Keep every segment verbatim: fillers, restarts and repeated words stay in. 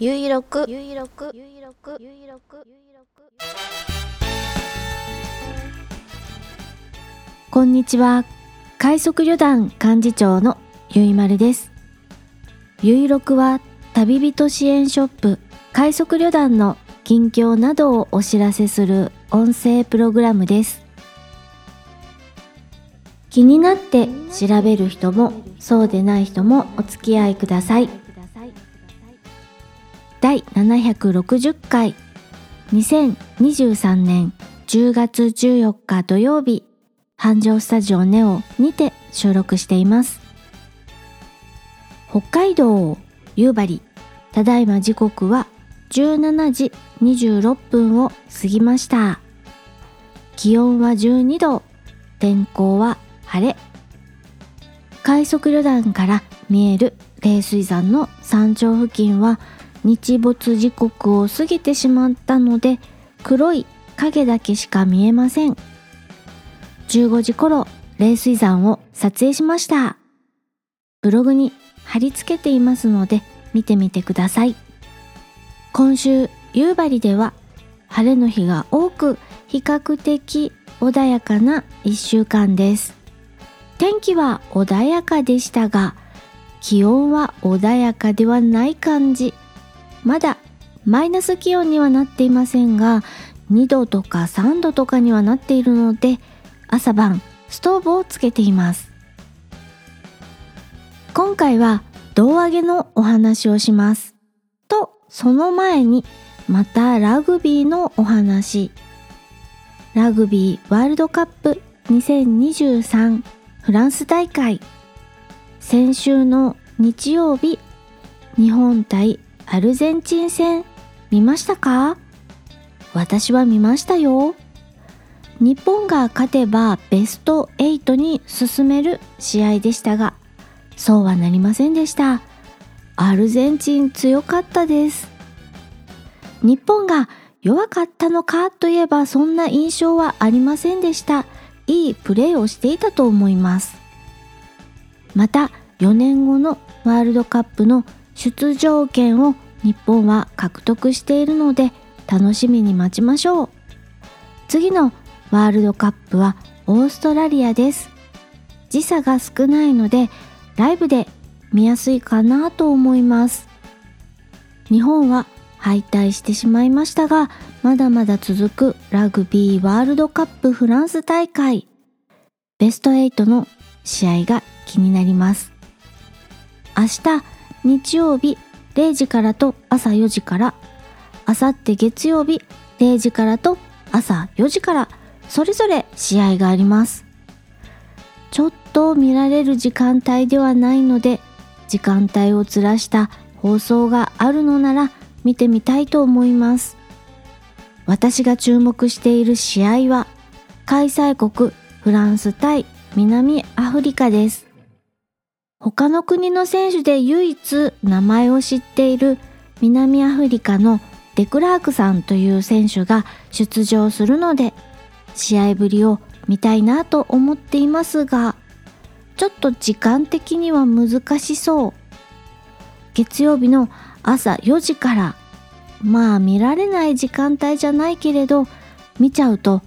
ゆいろくゆいろくゆいろくゆいろくこんにちは。快速旅団幹事長のゆいまるです。ゆいろくは旅人支援ショップ快速旅団の近況などをお知らせする音声プログラムです。気になって調べる人もそうでない人もお付き合いください。だいななひゃくろくじゅっかいにせんにじゅうさんねんじゅうがつじゅうよっか土曜日、繁盛スタジオネオにて収録しています。北海道夕張、ただいま時刻はじゅうしちじにじゅうろっぷんを過ぎました。気温はじゅうにど、天候は晴れ。快速旅団から見える冷水山の山頂付近は日没時刻を過ぎてしまったので、黒い影だけしか見えません。じゅうごじ頃、冷水山を撮影しました。ブログに貼り付けていますので、見てみてください。今週、夕張では晴れの日が多く、比較的穏やかないっしゅうかんです。天気は穏やかでしたが、気温は穏やかではない感じ。まだマイナス気温にはなっていませんが、にどとかさんどとかにはなっているので、朝晩ストーブをつけています。今回は胴上げのお話をします。と、その前にまたラグビーのお話。ラグビーワールドカップにせんにじゅうさんフランス大会。先週の日曜日、日本対アルゼンチン戦見ましたか？私は見ましたよ。日本が勝てばベストはちに進める試合でしたが、そうはなりませんでした。アルゼンチン強かったです。日本が弱かったのかといえばそんな印象はありませんでした。いいプレーをしていたと思います。またよねんごのワールドカップの出場権を日本は獲得しているので、楽しみに待ちましょう。次のワールドカップはオーストラリアです。時差が少ないのでライブで見やすいかなと思います。日本は敗退してしまいましたが、まだまだ続くラグビーワールドカップフランス大会、ベストはちの試合が気になります。明日日曜日れいじからと朝よじから、あさって月曜日れいじからと朝よじから、それぞれ試合があります。ちょっと見られる時間帯ではないので、時間帯をずらした放送があるのなら見てみたいと思います。私が注目している試合は開催国フランス対南アフリカです。他の国の選手で唯一名前を知っている南アフリカのデクラークさんという選手が出場するので、試合ぶりを見たいなと思っていますが、ちょっと時間的には難しそう。月曜日の朝よじから、まあ見られない時間帯じゃないけれど、見ちゃうと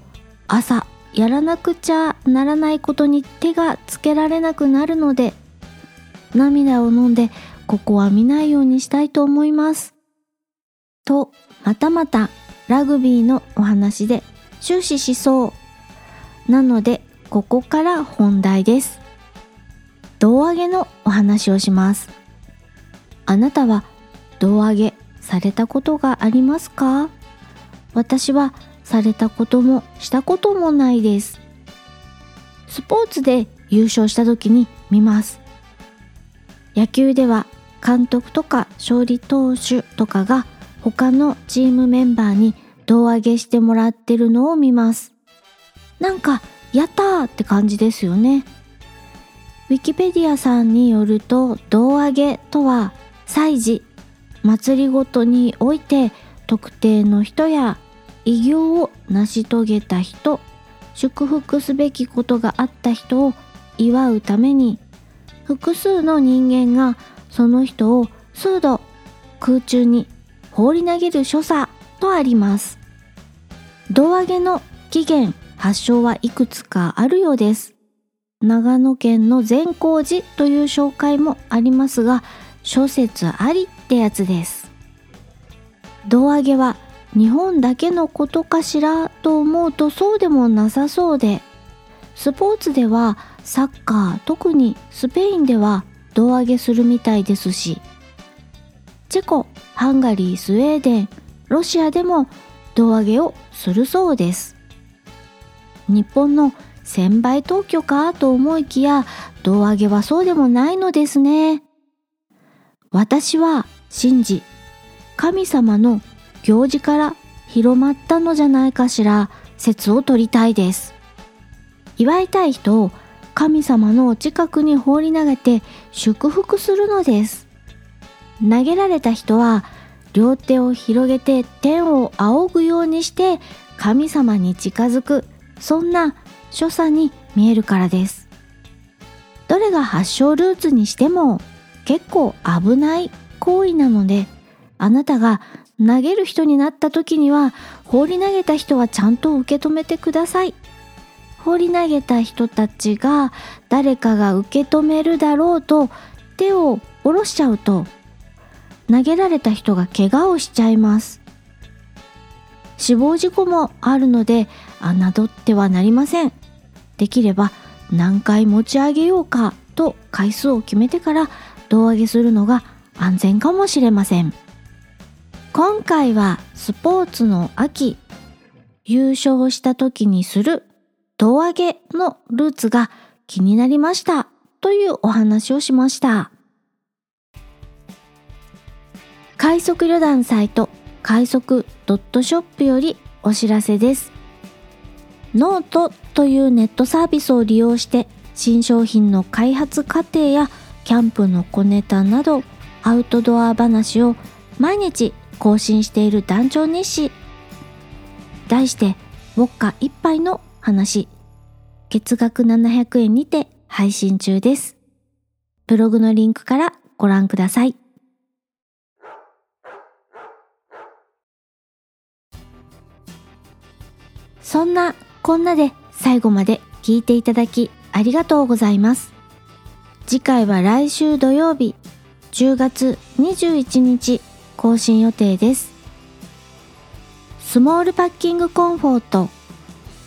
朝やらなくちゃならないことに手がつけられなくなるので、涙を飲んでここは見ないようにしたいと思います。と、またまたラグビーのお話で終始しそう。なのでここから本題です。胴上げのお話をします。あなたは胴上げされたことがありますか？私はされたこともしたこともないです。スポーツで優勝した時に見ます。野球では監督とか勝利投手とかが他のチームメンバーに胴上げしてもらってるのを見ます。なんかやったーって感じですよね。ウィキペディアさんによると、胴上げとは祭事、祭りごとにおいて特定の人や偉業を成し遂げた人、祝福すべきことがあった人を祝うために複数の人間がその人を数度空中に放り投げる所作とあります。胴上げの起源・発祥はいくつかあるようです。長野県の善光寺という紹介もありますが、諸説ありってやつです。胴上げは日本だけのことかしらと思うとそうでもなさそうで、スポーツではサッカー、特にスペインでは胴上げするみたいですし、チェコ、ハンガリー、スウェーデン、ロシアでも胴上げをするそうです。日本の専売特許かと思いきや、胴上げはそうでもないのですね。私は神事、神様の行事から広まったのじゃないかしら説を取りたいです。祝いたい人を神様のお近くに放り投げて祝福するのです。投げられた人は両手を広げて天を仰ぐようにして神様に近づく、そんな所作に見えるからです。どれが発祥ルーツにしても結構危ない行為なので、あなたが投げる人になった時には放り投げた人はちゃんと受け止めてください。放り投げた人たちが誰かが受け止めるだろうと手を下ろしちゃうと、投げられた人が怪我をしちゃいます。死亡事故もあるので侮ってはなりません。できれば何回持ち上げようかと回数を決めてから胴上げするのが安全かもしれません。今回はスポーツの秋、優勝した時にする胴上げのルーツが気になりましたというお話をしました。快速旅団サイト快速.shopよりお知らせです。ノートというネットサービスを利用して新商品の開発過程やキャンプの小ネタなどアウトドア話を毎日更新している団長日誌。題してウォッカ一杯の話、月額ななひゃくえんにて配信中です。ブログのリンクからご覧ください。そんなこんなで最後まで聞いていただきありがとうございます。次回は来週土曜日じゅうがつにじゅういちにち更新予定です。スモールパッキングコンフォート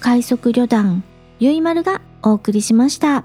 快速旅団ゆいまるがお送りしました。